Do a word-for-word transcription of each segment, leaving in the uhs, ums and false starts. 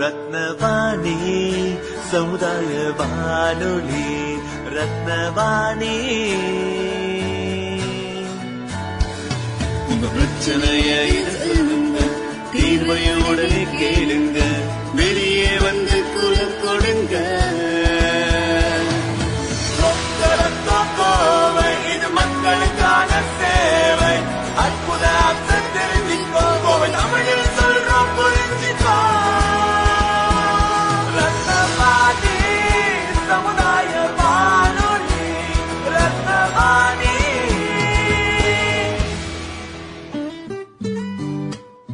ரத்னவாணி சமுதாய வானொலி. ரத்னவாணி உங்க பிரச்சனையை தீர்வையும் உடனே கேளுங்க. வெளியே வந்து குரல் கொடுங்க. இது மக்களுக்கான சேவை. அற்புத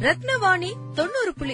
ரத்னவாணி தொண்ணூறு புள்ளி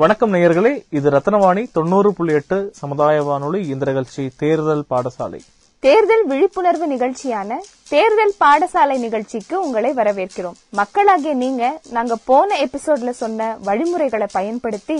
வணக்கம் நேயர்களே, இது ரத்னவாணி தொண்ணூறு புள்ளி எட்டு சமுதாய வானொலி. இந்த நிகழ்ச்சி தேர்தல் பாடசாலை தேர்தல் விழிப்புணர்வு நிகழ்ச்சியான தேர்தல் பாடசாலை நிகழ்ச்சிக்கு உங்களை வரவேற்கிறோம். மக்களாகிய நீங்க நாங்க போன எபிசோட்ல சொன்ன வழிமுறைகளை பயன்படுத்தி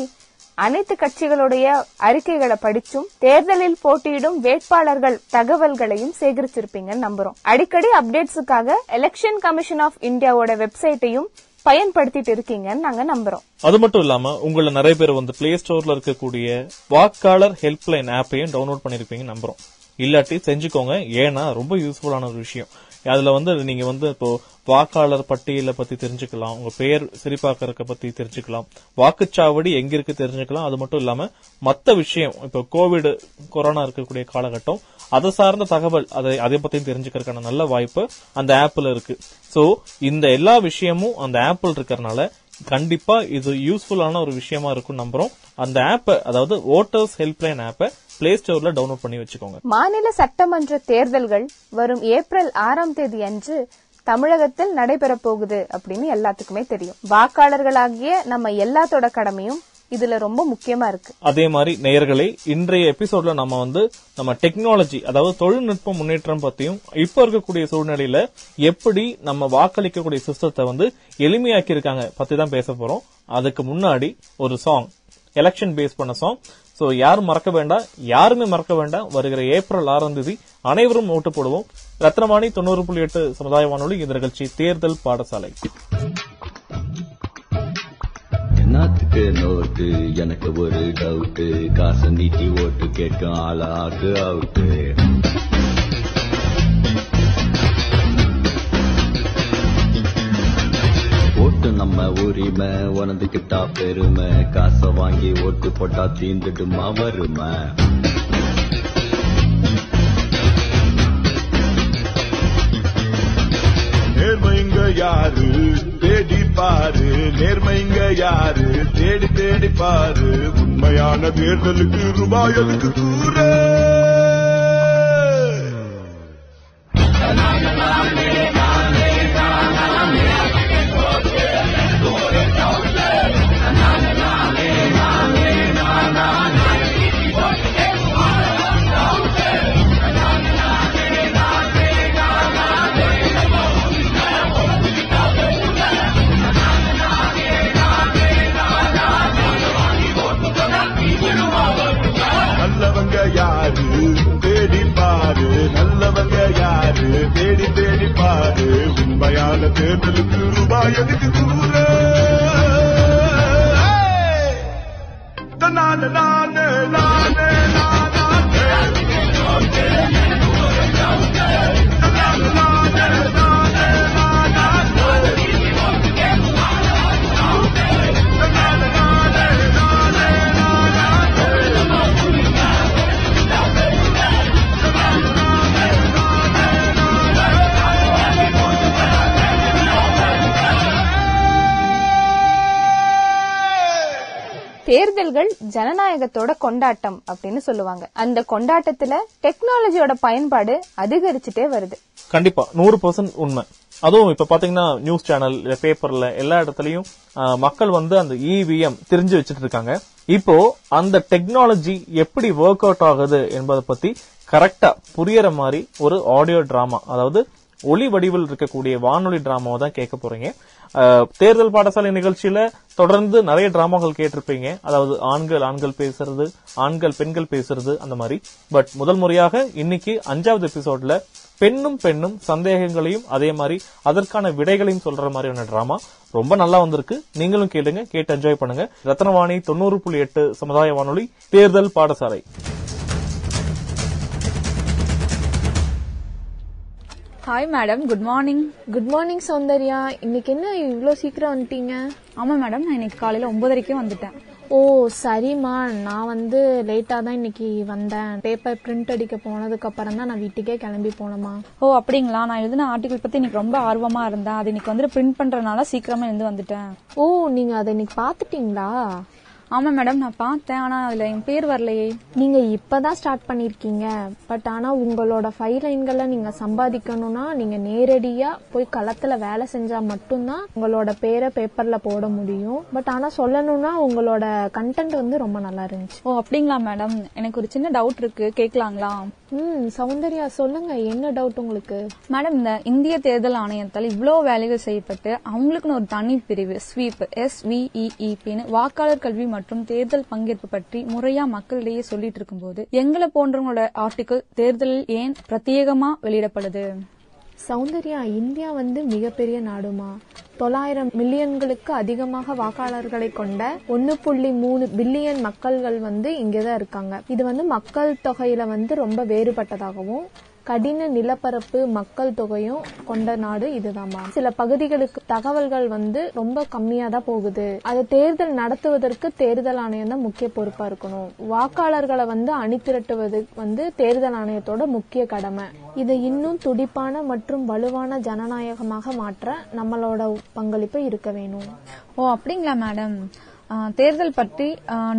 அனைத்து கட்சிகளுடைய அறிக்கைகளை படிச்சும் தேர்தலில் போட்டியிடும் வேட்பாளர்கள் தகவல்களையும் சேகரிச்சிருப்பீங்கன்னு நம்புறோம். அடிக்கடி அப்டேட்ஸுக்காக எலெக்ஷன் கமிஷன் ஆஃப் இந்தியாவோட வெப்சைட்டையும் பயன்படுத்திட்டு இருக்கீங்கன்னு நாங்க நம்புறோம். அது மட்டும் இல்லாம உங்களை நிறைய பேர் வந்து பிளே ஸ்டோர்ல இருக்கக்கூடிய வாக்காளர் ஹெல்ப்லைன் ஆப்பையும் டவுன்லோட் பண்ணிருப்பீங்க நம்புறோம். இல்லாட்டி செஞ்சுக்கோங்க, ஏன்னா ரொம்ப யூஸ்ஃபுல்லான ஒரு விஷயம். அதுல வந்து நீங்க வந்து இப்போ வாக்காளர் பட்டியலை பத்தி தெரிஞ்சுக்கலாம், உங்க பெயர் சரிபார்க்கறத பத்தி தெரிஞ்சுக்கலாம், வாக்குச்சாவடி எங்க இருக்கு தெரிஞ்சுக்கலாம். அது மட்டும் இல்லாம மத்த விஷயம், இப்போ கோவிட் கொரோனா இருக்கக்கூடிய காலகட்டம், அதை சார்ந்த தகவல் அதை அதை பத்தியும் தெரிஞ்சுக்கிறதுக்கான நல்ல வாய்ப்பு அந்த ஆப்ல இருக்கு. சோ இந்த எல்லா விஷயமும் அந்த ஆப்ல இருக்கிறதுனால கண்டிப்பா இது யூஸ்ஃபுல்லான ஒரு விஷயமா இருக்கும் நம்புறோம். அந்த ஆப், அதாவது வோட்டர்ஸ் ஹெல்ப்லைன் ஆப்பை பிளே ஸ்டோர்ல டவுன்லோட் பண்ணி வச்சுக்கோங்க. மாநில சட்டமன்ற தேர்தல்கள் வரும் ஏப்ரல் ஆறாம் தேதி அன்று தமிழகத்தில் நடைபெற போகுது அப்படின்னு எல்லாத்துக்குமே தெரியும். வாக்காளர்களாகிய நம்ம எல்லாத்தோட கடமையும் இதுல ரொம்ப முக்கியமா இருக்கு. அதே மாதிரி நேயர்களே, இன்றைய எபிசோட்ல நம்ம வந்து நம்ம டெக்னாலஜி, அதாவது தொழில்நுட்ப முன்னேற்றம் பத்தியும் இப்ப இருக்கக்கூடிய சூழ்நிலையில எப்படி நம்ம வாக்களிக்கக்கூடிய சிஸ்டத்தை வந்து எளிமையாக்கி இருக்காங்க பத்தி தான் பேச போறோம். அதுக்கு முன்னாடி ஒரு சாங், எலெக்ஷன் பேஸ் பண்ண சாங். சோ யாரும் மறக்க வேண்டாம், யாருமே மறக்க வேண்டாம். வருகிற ஏப்ரல் ஆறாம் தேதி அனைவரும் ஓட்டு போடுவோம். ரத்னவாணி தொண்ணூறு புள்ளி எட்டு சமுதாய வானொலி, இந்த நிகழ்ச்சி தேர்தல் பாடசாலை. நாத்துக்கு நோட்டு, எனக்கு ஒரு டவுட்டு, காசை நீட்டி ஓட்டு கேட்கும் ஆளாக்கு அவுட்டு. ஓட்டு நம்ம உரிமை, உணர்ந்துக்கிட்டா பெருமை, காசை வாங்கி ஓட்டு போட்டா தீர்ந்துடுமா வறுமை. நேர்மைங்க யாரு தேடி பாரு, நேர்மைங்க யாரு தேடி தேடி பாரு, உண்மையான தேர்தலுக்கு ரூபாயலுக்கு கூற. நல்லவங்க யாரு தேடி தேடி பாரு, உண்மையான தேர்தலுக்கு ரூபாயலுக்கு கூற. நானே நானே நானே தேர்தல்கள் ஜனநாயகத்தோட கொண்டாட்டம் அப்படின்னு சொல்லுவாங்க. அந்த கொண்டாட்டத்துல டெக்னாலஜியோட பயன்பாடு அதிகரிச்சுட்டே வருது. கண்டிப்பா நூறு பெர்சன்ட் உண்மை. அதுவும் இப்ப பாத்தீங்கன்னா நியூஸ் சேனல், பேப்பர்ல, எல்லா இடத்துலயும் மக்கள் வந்து அந்த இவிஎம் தெரிஞ்சு வச்சுட்டு இருக்காங்க. இப்போ அந்த டெக்னாலஜி எப்படி ஒர்க் அவுட் ஆகுது என்பதை பத்தி கரெக்டா புரியற மாதிரி ஒரு ஆடியோ டிராமா, அதாவது ஒளி வடிவில் இருக்கக்கூடிய வானொலி டிராமாவை தான் கேட்க போறீங்க. தேர்தல் பாடசாலை நிகழ்ச்சியில தொடர்ந்து நிறைய டிராமாக்கள் கேட்டிருப்பீங்க, அதாவது ஆண்கள் ஆண்கள் பேசுறது, ஆண்கள் பெண்கள் பேசுறது, அந்த மாதிரி. பட் முதல் முறையாக இன்னைக்கு அஞ்சாவது எபிசோட்ல பெண்ணும் பெண்ணும் சந்தேகங்களையும் அதே மாதிரி அதற்கான விடைகளையும் சொல்ற மாதிரியான டிராமா ரொம்ப நல்லா வந்திருக்கு. நீங்களும் கேளுங்க, கேட்டு என்ஜாய் பண்ணுங்க. ரத்னவாணி தொண்ணூறு புள்ளி எட்டு சமுதாய வானொலி, தேர்தல் பாடசாலை. Hi madam, good morning. Good morning Soundarya, இன்னைக்கு என்ன இவ்வளோ சீக்கிரம் வந்துட்டீங்க? ஆமாம் மேடம், நான் இன்னைக்கு காலையில் ஒன்பதரைக்கே வந்துட்டேன். ஓ சரிம்மா, நான் வந்து லேட்டாக தான் இன்னைக்கு வந்தேன். பேப்பர் பிரிண்ட் அடிக்க போனதுக்கு அப்புறம் தான் நான் வீட்டுக்கே கிளம்பி போனேம்மா. ஓ அப்படிங்களா, நான் எழுதின ஆர்டிகல் பற்றி இன்னைக்கு ரொம்ப ஆர்வமாக இருந்தேன். அது இன்னைக்கு வந்துட்டு பிரிண்ட் பண்ணுறதுனால சீக்கிரமாக எழுந்து வந்துட்டேன். ஓ நீங்கள் அதை இன்னைக்கு பார்த்துட்டீங்களா? ஆமாம் மேடம், நான் பார்த்தேன், ஆனால் அதில் என் பேர் வரலையே. நீங்கள் இப்போ தான் ஸ்டார்ட் பண்ணியிருக்கீங்க, பட் ஆனால் உங்களோட ஃபைவ் லைன்களை நீங்கள் சம்பாதிக்கணும்னா நீங்கள் நேரடியாக போய் களத்தில் வேலை செஞ்சால் மட்டும்தான் உங்களோட பேரை பேப்பரில் போட முடியும். பட் ஆனால் சொல்லணும்னா உங்களோட கண்டென்ட் வந்து ரொம்ப நல்லா இருந்துச்சு. ஓ அப்படிங்களா மேடம், எனக்கு ஒரு சின்ன டவுட் இருக்குது, கேட்கலாங்களா? ம் சௌந்தர்யா சொல்லுங்க, என்ன டவுட் உங்களுக்கு? மேடம், இந்த இந்திய தேர்தல் ஆணையத்தால் இவ்வளோ வேலைகள் செய்யப்பட்டு அவங்களுக்குன்னு ஒரு தனி பிரிவு ஸ்வீப், எஸ்விஇஇபின்னு வாக்காளர் கல்வி மற்றும் தேர்தல் பங்கேற்பு பற்றி முறையா மக்களிடையே சொல்லிட்டு இருக்கும் போது எங்களை போன்றவங்களோட ஆர்டிகல் தேர்தலில் ஏன் பிரத்யேகமா வெளியிடப்படுது? சௌந்தர்யா, இந்தியா வந்து மிகப்பெரிய நாடுமா, தொள்ளாயிரம் மில்லியன்களுக்கு அதிகமாக வாக்காளர்களை கொண்ட ஒன்னு புள்ளி மூணு பில்லியன் மக்கள்கள் வந்து இங்கேதான் இருக்காங்க. இது வந்து மக்கள் தொகையில வந்து ரொம்ப வேறுபட்டதாகவும் கடின நிலப்பரப்பு மக்கள் தொகையும் கொண்ட நாடு இதுதான். சில பகுதிகளுக்கு தகவல்கள் வந்து ரொம்ப கம்மியா தான் போகுது. அதை தேர்தல் நடத்துவதற்கு தேர்தல் ஆணையம் தான் முக்கிய பொறுப்பா இருக்கணும். வாக்காளர்களை வந்து அணிதிரட்டுவது வந்து தேர்தல் ஆணையத்தோட முக்கிய கடமை. இதை இன்னும் துடிப்பான மற்றும் வலுவான ஜனநாயகமாக மாற்ற நம்மளோட பங்களிப்பு இருக்க வேணும். ஓ அப்படிங்களா மேடம், தேர்தல் பற்றி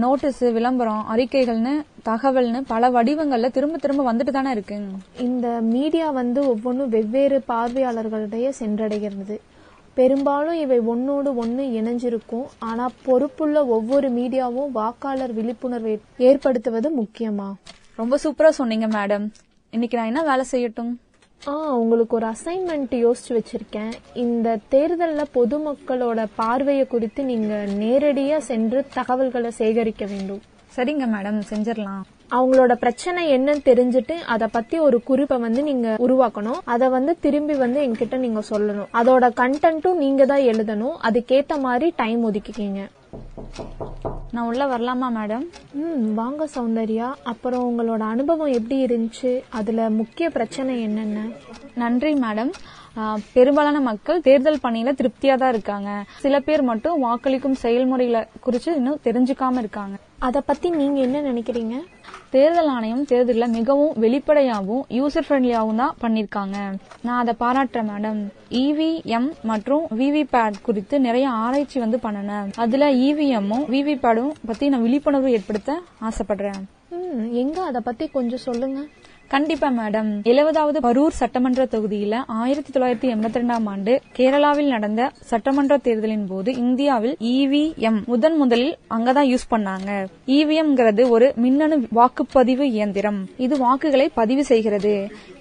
நோட்டீஸ், விளம்பரம், அறிக்கைகள்னு தகவல்னு பல வடிவங்கள்ல திரும்ப திரும்ப வந்துட்டு தானே இருக்கு. இந்த மீடியா வந்து ஒவ்வொன்றும் வெவ்வேறு பார்வையாளர்களிடையே சென்றடைகிறது. பெரும்பாலும் இவை ஒன்னோடு ஒன்னு இணைஞ்சிருக்கும். ஆனா பொறுப்புள்ள ஒவ்வொரு மீடியாவும் வாக்காளர் விழிப்புணர்வை ஏற்படுத்துவது முக்கியமா? ரொம்ப சூப்பரா சொன்னீங்க மேடம். இன்னைக்கு நான் என்ன வேலை செய்யட்டும்? ஆ உங்களுக்கு ஒரு அசைன்மெண்ட் யோசிச்சு வச்சிருக்கேன். இந்த தேர்தலில் பொதுமக்களோட பார்வையை குறித்து நீங்க நேரடியா சென்று தகவல்களை சேகரிக்க வேண்டும். சரிங்க மேடம், செஞ்சிடலாம். அவங்களோட பிரச்சனை என்னன்னு தெரிஞ்சுட்டு அதை பத்தி ஒரு குறிப்பை வந்து நீங்க உருவாக்கணும். அதை வந்து திரும்பி வந்து என்கிட்ட நீங்க சொல்லணும். அதோட கண்டென்ட்டும் நீங்க தான் எழுதணும். அதுக்கேத்த மாதிரி டைம் ஒதுக்கிக்கீங்க. நான் உள்ள வரலாமா மேடம்? ம் வாங்க சௌந்தர்யா. அப்புறம் உங்களோட அனுபவம் எப்படி இருந்துச்சு, அதுல முக்கிய பிரச்சனை என்னென்ன? நன்றி மேடம். பெரும்பாலான மக்கள் தேர்தல் பணியில திருப்தியா தான் இருக்காங்க. சில பேர் மட்டும் வாக்களிக்கும் செயல்முறைகளை குறித்து இன்னும் தெரிஞ்சுக்காம இருக்காங்க. அதை பத்தி நீங்க என்ன நினைக்கிறீங்க? தேர்தல் ஆணையம் தேர்தலில் மிகவும் வெளிப்படையாகவும் யூசர் ஃப்ரெண்ட்லியாகவும் தான் பண்ணிருக்காங்க. நான் அதை பாராட்டுறேன் மேடம். இவிஎம் மற்றும் விவிபேட் குறித்து நிறைய ஆராய்ச்சி வந்து பண்ணனேன். அதுல இவிஎம்மும் விவிபேடும் பத்தி நான் விழிப்புணர்வு ஏற்படுத்த ஆசைப்படுறேன். எங்க அதை பத்தி கொஞ்சம் சொல்லுங்க. கண்டிப்பா மேடம். எழுபதாவது பரூர் சட்டமன்ற தொகுதியில ஆயிரத்தி தொள்ளாயிரத்தி எண்பத்தி இரண்டாம் ஆண்டு கேரளாவில் நடந்த சட்டமன்ற தேர்தலின் போது இந்தியாவில் இவிஎம் முதன் முதலில் அங்கதான் யூஸ் பண்ணாங்க. இவிஎம்ங்கிறது ஒரு மின்னணு வாக்குப்பதிவு இயந்திரம். இது வாக்குகளை பதிவு செய்கிறது.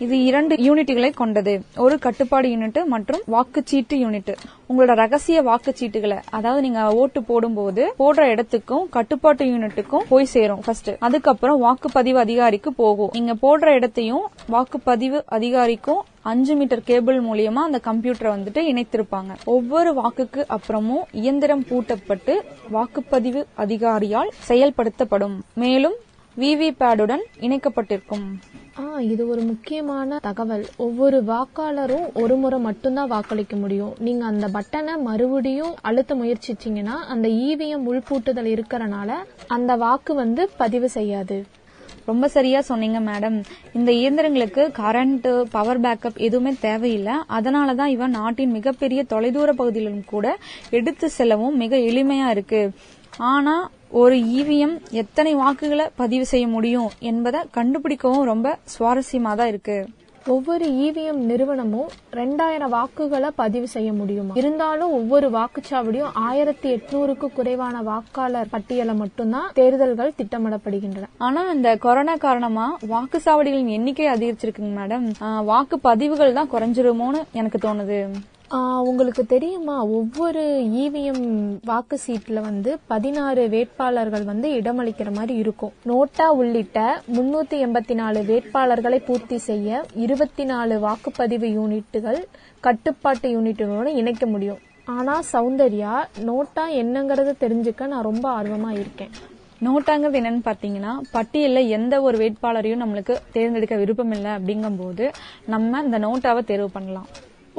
இது இரண்டு யூனிட்டுகளை கொண்டது, ஒரு கட்டுப்பாடு யூனிட் மற்றும் வாக்குச்சீட்டு யூனிட். உங்களோட ரகசிய வாக்குச்சீட்டுகளை, அதாவது நீங்க ஓட்டு போடும் போது போடுற இடத்துக்கும் கட்டுப்பாட்டு யூனிட்டுக்கும் போய் சேரும் ஃபர்ஸ்ட். அதுக்கப்புறம் வாக்குப்பதிவு அதிகாரிக்கு போகும். நீங்க போடுற இடத்தையும் வாக்குப்பதிவு அதிகாரிக்கும் அஞ்சு மீட்டர் கேபிள் மூலியமா அந்த கம்ப்யூட்டரை வந்துட்டு இணைத்திருப்பாங்க. ஒவ்வொரு வாக்குக்கு அப்புறமும் இயந்திரம் பூட்டப்பட்டு வாக்குப்பதிவு அதிகாரியால் செயல்படுத்தப்படும். மேலும் விவிபேடுடன் இணைக்கப்பட்டிருக்கும். இது ஒரு முக்கியமான தகவல். ஒவ்வொரு வாக்காளரும் ஒரு முறை மட்டும்தான் வாக்களிக்க முடியும். நீங்க அந்த பட்டனை மறுபடியும் அழுத்த முயற்சிச்சீங்கன்னா அந்த இவிஎம் உள்பூட்டுதல் இருக்கிறனால அந்த வாக்கு வந்து பதிவு செய்யாது. ரொம்ப சரியா சொன்னீங்க மேடம். இந்த இயந்திரங்களுக்கு கரண்ட், பவர் பேக்கப் எதுவுமே தேவையில்லை. அதனாலதான் இவன் நாட்டின் மிகப்பெரிய தொலைதூர பகுதியிலும் கூட எடுத்து செல்லவும் மிக எளிமையா இருக்கு. ஆனா ஒரு இவிஎம் எத்தனை வாக்குகளை பதிவு செய்ய முடியும் என்பதை கண்டுபிடிக்கவும் ரொம்ப சுவாரஸ்யமா தான் இருக்கு. ஒவ்வொரு இவிஎம் நிறுவனமும் ரெண்டாயிரம் வாக்குகளை பதிவு செய்ய முடியும். இருந்தாலும் ஒவ்வொரு வாக்குச்சாவடியும் ஆயிரத்தி எட்நூறுக்கு குறைவான வாக்காளர் பட்டியலை மட்டும்தான் தேர்தல்கள் திட்டமிடப்படுகின்றன. ஆனா இந்த கொரோனா காரணமா வாக்குச்சாவடிகளின் எண்ணிக்கை அதிகரிச்சிருக்குங்க மேடம். வாக்குப்பதிவுகள் தான் குறைஞ்சிருமோன்னு எனக்கு தோணுது. உங்களுக்கு தெரியுமா, ஒவ்வொரு இவிஎம் வாக்கு சீட்ல வந்து பதினாறு வேட்பாளர்கள் வந்து இடமளிக்கிற மாதிரி இருக்கும். நோட்டா உள்ளிட்ட முன்னூத்தி எண்பத்தி நாலு வேட்பாளர்களை பூர்த்தி செய்ய இருபத்தி நாலு வாக்குப்பதிவு யூனிட்டுகள் கட்டுப்பாட்டு யூனிட்டுகளோடு இணைக்க முடியும். ஆனா சௌந்தர்யா, நோட்டா என்னங்கறது தெரிஞ்சுக்க நான் ரொம்ப ஆர்வமா இருக்கேன். நோட்டாங்கிறது என்னன்னு பாத்தீங்கன்னா, பட்டியல்ல எந்த ஒரு வேட்பாளரையும் நம்மளுக்கு தேர்ந்தெடுக்க விருப்பம் இல்லை அப்படிங்கும் போது நம்ம இந்த நோட்டாவை தேர்வு பண்ணலாம்.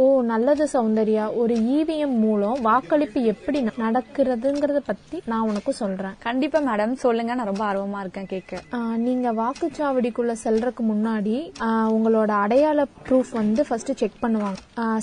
ஓ நல்லது சௌந்தர்யா, ஒரு இவிஎம் மூலம் வாக்களிப்பு எப்படி நடக்கிறதுங்கறத பத்தி நான் உனக்கு சொல்றேன். கண்டிப்பா மேடம் சொல்லுங்க, நான் ரொம்ப ஆர்வமா இருக்கேன் கேக்க. நீங்க வாக்குச்சாவடிக்குள்ள செல்றதுக்கு முன்னாடி உங்களோட அடையாள ப்ரூஃப் வந்து ஃபர்ஸ்ட் செக் பண்ணுவாங்க.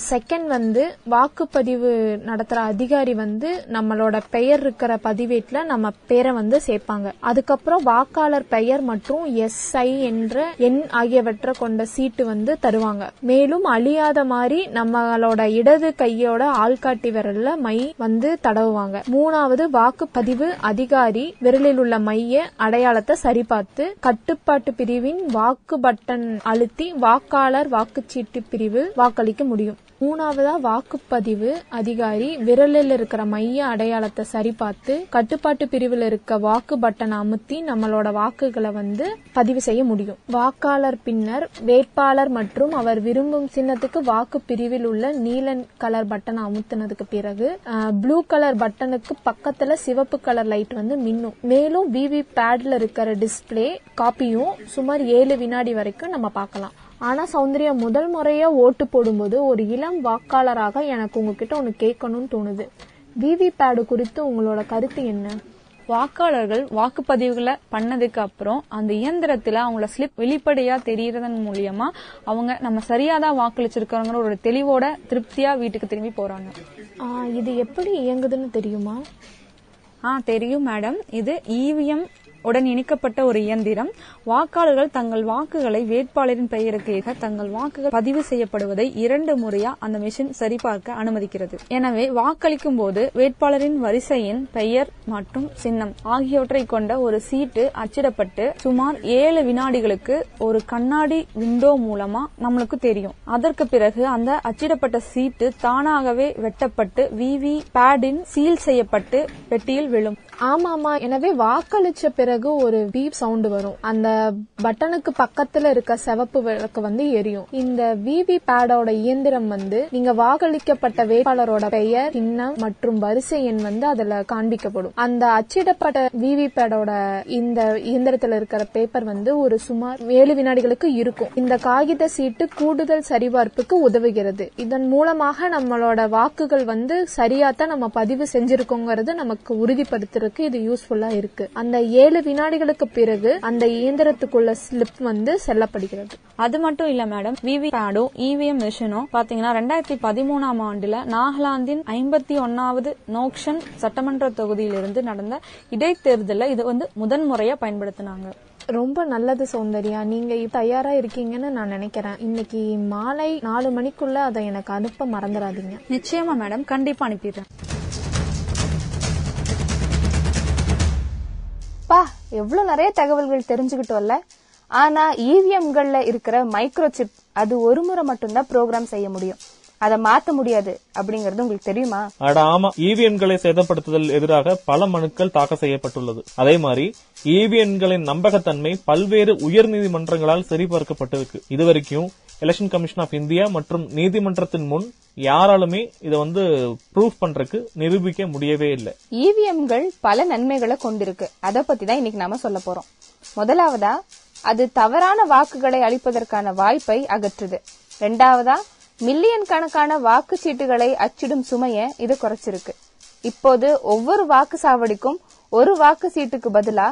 செகண்ட் வந்து வாக்குப்பதிவு நடத்துற அதிகாரி வந்து நம்மளோட பெயர் இருக்கிற பதிவேட்ல நம்ம பேரை வந்து சேர்ப்பாங்க. அதுக்கப்புறம் வாக்காளர் பெயர் மற்றும் எஸ்ஐ என்ற எண் ஆகியவற்றை கொண்ட சீட்டு வந்து தருவாங்க. மேலும் அழியாத மாதிரி நம்மளோட இடது கையோட ஆள்காட்டி விரல்ல மை வந்து தடவுவாங்க. மூணாவது, வாக்குப்பதிவு அதிகாரி விரலில் உள்ள மைய அடையாளத்தை சரிபார்த்து கட்டுப்பாட்டு பிரிவின் வாக்கு பட்டன் அழுத்தி வாக்காளர் வாக்குச்சீட்டு பிரிவு வாக்களிக்க முடியும். மூணாவதா, வாக்குப்பதிவு அதிகாரி விரலில் இருக்கிற மைய அடையாளத்தை சரிபார்த்து கட்டுப்பாட்டு பிரிவில் இருக்க வாக்கு பட்டன் அமுத்தி நம்மளோட வாக்குகளை வந்து பதிவு செய்ய முடியும். வாக்காளர் பின்னர் வேட்பாளர் மற்றும் அவர் விரும்பும் சின்னத்துக்கு வாக்கு பிரிவில் உள்ள நீல கலர் பட்டன் அமுத்தினதுக்கு பிறகு ப்ளூ கலர் பட்டனுக்கு பக்கத்துல சிவப்பு கலர் லைட் வந்து மின்னும். மேலும் விவி பேட்ல இருக்கிற டிஸ்பிளே காப்பியும் சுமார் ஏழு வினாடி வரைக்கும் நம்ம பார்க்கலாம். ஆனா சௌந்தர்யா, முதல் முறையா ஓட்டு போடும்போது ஒரு இளம் வாக்காளராக எனக்கு உங்ககிட்ட ஒன்னு கேட்கணும்னு தோணுது. விவிபேடு குறித்து உங்களோட கருத்து என்ன? வாக்காளர்கள் வாக்குப்பதிவுகளை பண்ணதுக்கு அப்புறம் அந்த இயந்திரத்துல அவங்கள ஸ்லிப் வெளிப்படையா தெரியறதன் மூலியமா அவங்க நம்ம சரியாதான் வாக்களிச்சிருக்காங்கிற ஒரு தெளிவோட திருப்தியா வீட்டுக்கு திரும்பி போறாங்க. இது எப்படி இயங்குதுன்னு தெரியுமா? ஆ தெரியும் மேடம். இது இவிஎம் உடன் இணைக்கப்பட்ட ஒரு இயந்திரம். வாக்காளர்கள் தங்கள் வாக்குகளை வேட்பாளரின் பெயருக்கு ஏக தங்கள் வாக்குகள் பதிவு செய்யப்படுவதை இரண்டு முறையா அந்த மிஷின் சரிபார்க்க அனுமதிக்கிறது. எனவே வாக்களிக்கும் போது வேட்பாளரின் வரிசையின் பெயர் மற்றும் சின்னம் ஆகியவற்றை கொண்ட ஒரு சீட்டு அச்சிடப்பட்டு சுமார் ஏழு வினாடிகளுக்கு ஒரு கண்ணாடி விண்டோ மூலமா நம்மளுக்கு தெரியும். அதற்கு பிறகு அந்த அச்சிடப்பட்ட சீட்டு தானாகவே வெட்டப்பட்டு விவி பேடின் சீல் செய்யப்பட்டு பெட்டியில் விழும். ஆமாமா, எனவே வாக்களிச்ச பிறகு ஒரு வீப் சவுண்ட் வரும். அந்த பட்டனுக்கு பக்கத்துல இருக்க சிவப்பு விளக்கு வந்து எரியும். இந்த விவி பேடோட இயந்திரம் வந்து நீங்க வாக்களிக்கப்பட்ட வேட்பாளரோட பெயர், சின்னம் மற்றும் வரிசை எண் வந்து அதுல காண்பிக்கப்படும். அந்த அச்சிடப்பட்ட விவி பேடோட இந்த இயந்திரத்துல இருக்கிற பேப்பர் வந்து ஒரு சுமார் ஏழு வினாடிகளுக்கு இருக்கும். இந்த காகித சீட்டு கூடுதல் சரிபார்ப்புக்கு உதவுகிறது. இதன் மூலமாக நம்மளோட வாக்குகள் வந்து சரியாத்தான் நம்ம பதிவு செஞ்சிருக்கோங்கிறது நமக்கு உறுதிப்படுத்துறது இது யூஸ்ஃபுல்லா இருக்கு. அந்த ஏழு வினாடிகளுக்கு பிறகு அந்த இயந்திரத்துக்குள்ள ஸ்லிப் வந்து செல்லப்படுகிறது. அது மட்டும் இல்ல மேடம், விவி பேடோ இவிஎம் மிஷினோ பாத்தீங்கன்னா ரெண்டாயிரத்தி பதிமூணாம் ஆண்டுல நாகாலாந்தின் ஐம்பத்தி ஒன்னாவது நோக்ஷன் சட்டமன்ற தொகுதியிலிருந்து நடந்த இடைத்தேர்தலில் இது வந்து முதன்முறையா பயன்படுத்தினாங்க. ரொம்ப நல்லது சௌந்தர்யா, நீங்க தயாரா இருக்கீங்கன்னு நான் நினைக்கிறேன். இன்னைக்கு மாலை நாலு மணிக்குள்ள அதை எனக்கு அனுப்ப மறந்துடாதீங்க. நிச்சயமா மேடம், கண்டிப்பா அனுப்பிடுறேன். பா, எவ்வளவு நிறைய தகவல்கள் தெரிஞ்சுக்கிட்டோம்ல. ஆனா இவிஎம்கள்ல இருக்கிற மைக்ரோ சிப் அது ஒரு முறை மட்டும்தான் ப்ரோக்ராம் செய்ய முடியும். அதை மாற்ற முடியாது அப்படிங்கறது உங்களுக்கு தெரியுமா? அட ஆமா, இவிஎம்களை சேதப்படுத்துதல் எதிராக பல மனுக்கள் தாக்கல் செய்யப்பட்டுள்ளது. அதே மாதிரி இவிஎம்களின் நம்பகத்தன்மை பல்வேறு உயர்நீதிமன்றங்களால் சரிபார்க்கப்பட்டிருக்கு. இதுவரைக்கும் எலெக்ஷன் கமிஷன் ஆஃப் இந்தியா மற்றும் நீதிமன்றத்தின் முன் யாராலுமே இதை வந்து ப்ரூஃப் பண்றதுக்கு நிரூபிக்க முடியவே இல்லை. இவிஎம்கள் பல நன்மைகளை கொண்டிருக்கு. அதை பத்தி தான் இன்னைக்கு நாம சொல்ல போறோம். முதலாவதா, அது தவறான வாக்குகளை அளிப்பதற்கான வாய்ப்பை அகற்றுது. ரெண்டாவதா, மில்லியன் கணக்கான வாக்குச்சீட்டுகளை அச்சிடும் சுமையை இது குறைச்சிருக்கு. இப்போது ஒவ்வொரு வாக்குச்சாவடிக்கும் ஒரு வாக்கு சீட்டுக்கு பதிலா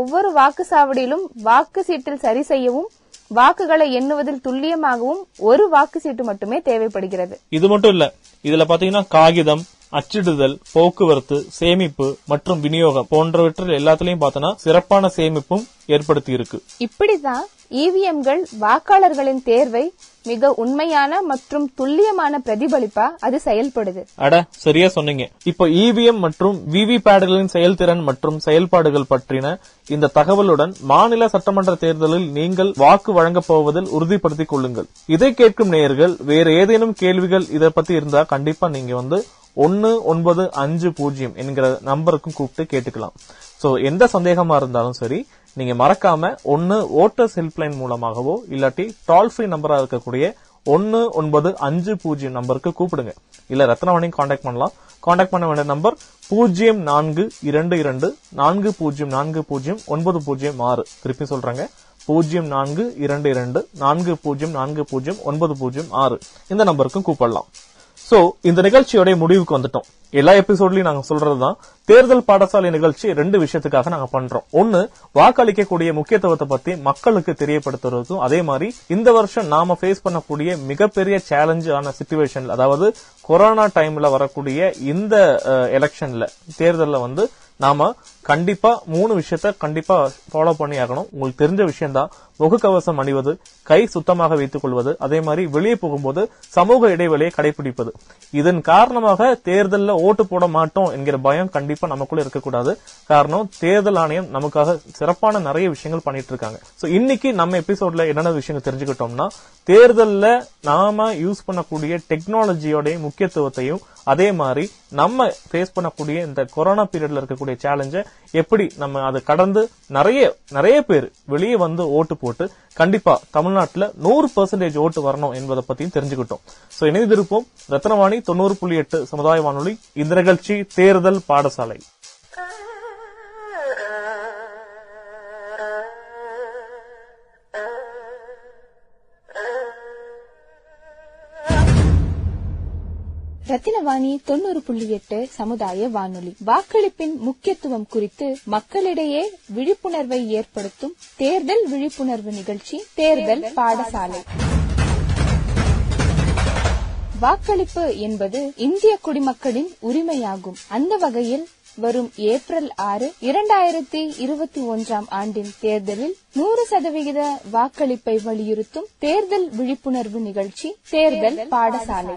ஒவ்வொரு வாக்குச்சாவடியிலும் வாக்கு சீட்டில் சரி செய்யவும் வாக்குகளை எண்ணுவதில் துல்லியமாகவும் ஒரு வாக்கு சீட்டு மட்டுமே தேவைப்படுகிறது. இது மட்டும் இல்ல, இதுல பாத்தீங்கன்னா காகிதம், அச்சிடுதல், போக்குவரத்து, சேமிப்பு மற்றும் விநியோகம் போன்றவற்றில் எல்லாத்திலையும் பார்த்தோம்னா சிறப்பான சேமிப்பும் ஏற்படுத்தி இருக்கு. இப்படிதான் இவிஎம்கள் வாக்காளர்களின் தேர்வை மிக உண்மையான மற்றும் துல்லியமான பிரதிபலிப்பா அது செயல்படுது. அட சரியா சொன்னீங்க. இப்ப இவிஎம் மற்றும் விவிபேட்களின் செயல்திறன் மற்றும் செயல்பாடுகள் பற்றின இந்த தகவலுடன் மாநில சட்டமன்ற தேர்தலில் நீங்கள் வாக்கு வழங்கப் போவதில் உறுதிப்படுத்திக் கொள்ளுங்கள். இதை கேட்கும் நேயர்கள் வேறு ஏதேனும் கேள்விகள் இதை பத்தி இருந்தா கண்டிப்பா நீங்க வந்து ஒன்னு ஒன்பது அஞ்சு பூஜ்ஜியம் என்கிற நம்பருக்கும் கூப்பிட்டு கேட்டுக்கலாம். சோ எந்த சந்தேகமா இருந்தாலும் சரி நீங்க மறக்காம ஒன்னு ஓட்டர்ஸ் ஹெல்ப்லைன் மூலமாகவோ இல்லாட்டி டோல் ஃப்ரீ நம்பரா இருக்கக்கூடிய ஒன்னு ஒன்பது அஞ்சு பூஜ்ஜியம் நம்பருக்கு கூப்பிடுங்க. இல்ல ரத்னவாணியும் காண்டாக்ட் பண்ணலாம். காண்டாக்ட் பண்ண வேண்டிய நம்பர் பூஜ்ஜியம் நான்கு இரண்டு இரண்டு நான்கு பூஜ்ஜியம் நான்கு பூஜ்ஜியம் ஒன்பது பூஜ்ஜியம் ஆறு. திருப்பி சொல்றாங்க, பூஜ்ஜியம் நான்கு இரண்டு இரண்டு நான்கு பூஜ்ஜியம் நான்கு பூஜ்ஜியம் ஒன்பது பூஜ்ஜியம் ஆறு. இந்த நம்பருக்கும் கூப்பிடலாம். சோ இந்த நிகழ்ச்சியோடைய முடிவுக்கு வந்துட்டோம். எல்லா எபிசோட்லயும் நாங்க சொல்றதுதான், தேர்தல் பாடசாலை நிகழ்ச்சி ரெண்டு விஷயத்துக்காக நாங்க பண்றோம். ஒன்னு, வாக்களிக்கக்கூடிய முக்கியத்துவத்தை பத்தி மக்களுக்கு தெரியப்படுத்துறதுக்கும், அதே மாதிரி இந்த வருஷம் நாம ஃபேஸ் பண்ணக்கூடிய மிகப்பெரிய சேலஞ்சான சிச்சுவேஷன், அதாவது கொரோனா டைம்ல வரக்கூடிய இந்த எலெக்ஷன்ல தேர்தல்ல வந்து நாம கண்டிப்பா மூணு விஷயத்த கண்டிப்பா ஃபாலோ பண்ணி ஆகணும். உங்களுக்கு தெரிஞ்ச விஷயம் தான், முகக்கவசம் அணிவது, கை சுத்தமாக வைத்துக் கொள்வது, அதே மாதிரி வெளியே போகும்போது சமூக இடைவெளியை கடைபிடிப்பது. இதன் காரணமாக தேர்தலில் ஓட்டு போட மாட்டோம் என்கிற பயம் கண்டிப்பா நமக்குள்ள இருக்கக்கூடாது. காரணம், தேர்தல் ஆணையம் நமக்காக சிறப்பான நிறைய விஷயங்கள் பண்ணிட்டு இருக்காங்க. சோ இன்னைக்கு நம்ம எபிசோட்ல என்னென்ன விஷயங்கள் தெரிஞ்சுக்கிட்டோம்னா, தேர்தலில் நாம யூஸ் பண்ணக்கூடிய டெக்னாலஜியோடைய முக்கியத்துவத்தையும், அதே மாதிரி நம்ம ஃபேஸ் பண்ணக்கூடிய இந்த கொரோனா பீரியட்ல இருக்கக்கூடிய சேலஞ்சை எப்படி நம்ம அதை கடந்து நிறைய நிறைய பேர் வெளியே வந்து ஓட்டு போட்டு கண்டிப்பா தமிழ்நாட்டில் நூறு பெர்சன்டேஜ் ஓட்டு வரணும் என்பதை பத்தியும் தெரிஞ்சுக்கிட்டோம். சோ இணைந்திருப்போம். ரத்னவாணி தொண்ணூறு புள்ளி எட்டு சமுதாய வானொலி. இந்த நிகழ்ச்சி தேர்தல் பாடசாலை. ரத்தினவாணி தொண்ணூறு புள்ளி எட்டு சமுதாய வானொலி. வாக்களிப்பின் முக்கியத்துவம் குறித்து மக்களிடையே விழிப்புணர்வை ஏற்படுத்தும் தேர்தல் விழிப்புணர்வு நிகழ்ச்சி தேர்தல் பாடசாலை. வாக்களிப்பு என்பது இந்திய குடிமக்களின் உரிமையாகும். அந்த வகையில் வரும் ஏப்ரல் ஆறு இரண்டாயிரத்தி இருபத்தி ஒன்றாம் ஆண்டின் தேர்தலில் நூறு சதவிகித வாக்களிப்பை வலியுறுத்தும் தேர்தல் விழிப்புணர்வு நிகழ்ச்சி தேர்தல் பாடசாலை.